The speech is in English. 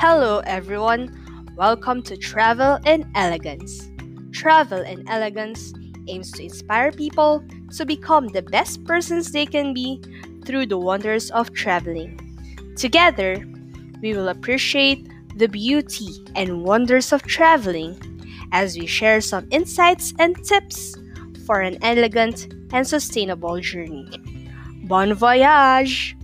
Hello everyone, welcome to Travel in Elegance. Travel in Elegance aims to inspire people to become the best persons they can be through the wonders of traveling. Together, we will appreciate the beauty and wonders of traveling as we share some insights and tips for an elegant and sustainable journey. Bon voyage!